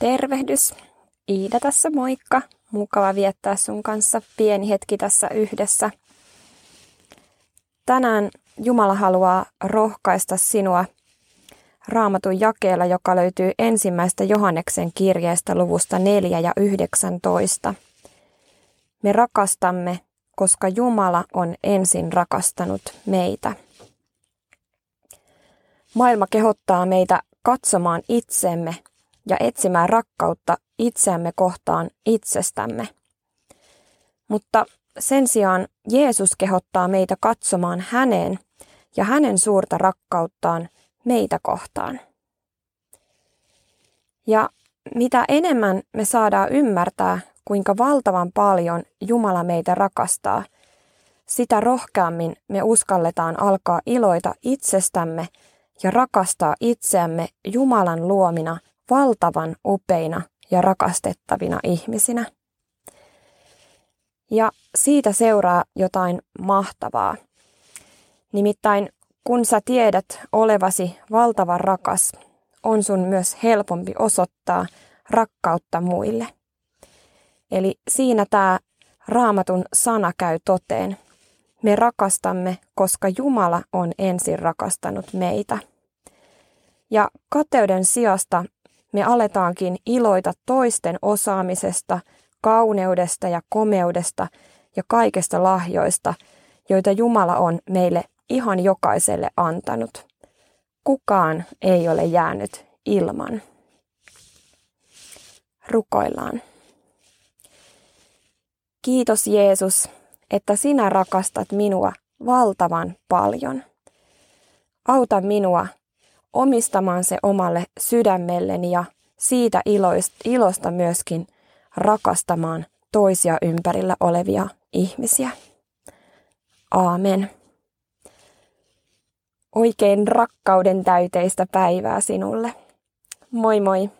Tervehdys, Iida tässä, moikka. Mukava viettää sun kanssa pieni hetki tässä yhdessä. Tänään Jumala haluaa rohkaista sinua Raamatun jakeella, joka löytyy ensimmäistä Johanneksen kirjeestä luvusta 4 ja 19. Me rakastamme, koska Jumala on ensin rakastanut meitä. Maailma kehottaa meitä katsomaan itsemme ja etsimään rakkautta itseämme kohtaan itsestämme. Mutta sen sijaan Jeesus kehottaa meitä katsomaan häneen ja hänen suurta rakkauttaan meitä kohtaan. Ja mitä enemmän me saadaan ymmärtää, kuinka valtavan paljon Jumala meitä rakastaa, sitä rohkeammin me uskalletaan alkaa iloita itsestämme ja rakastaa itseämme Jumalan luomina valtavan upeina ja rakastettavina ihmisinä. Ja siitä seuraa jotain mahtavaa. Nimittäin kun sä tiedät olevasi valtavan rakas, on sun myös helpompi osoittaa rakkautta muille. Eli siinä tämä Raamatun sana käy toteen. Me rakastamme, koska Jumala on ensin rakastanut meitä. Ja kateuden sijasta me aletaankin iloita toisten osaamisesta, kauneudesta ja komeudesta ja kaikesta lahjoista, joita Jumala on meille ihan jokaiselle antanut. Kukaan ei ole jäänyt ilman. Rukoillaan. Kiitos Jeesus, että sinä rakastat minua valtavan paljon. Auta minua omistamaan se omalle sydämelleni ja siitä ilosta myöskin rakastamaan toisia ympärillä olevia ihmisiä. Aamen. Oikein rakkauden täyteistä päivää sinulle. Moi moi!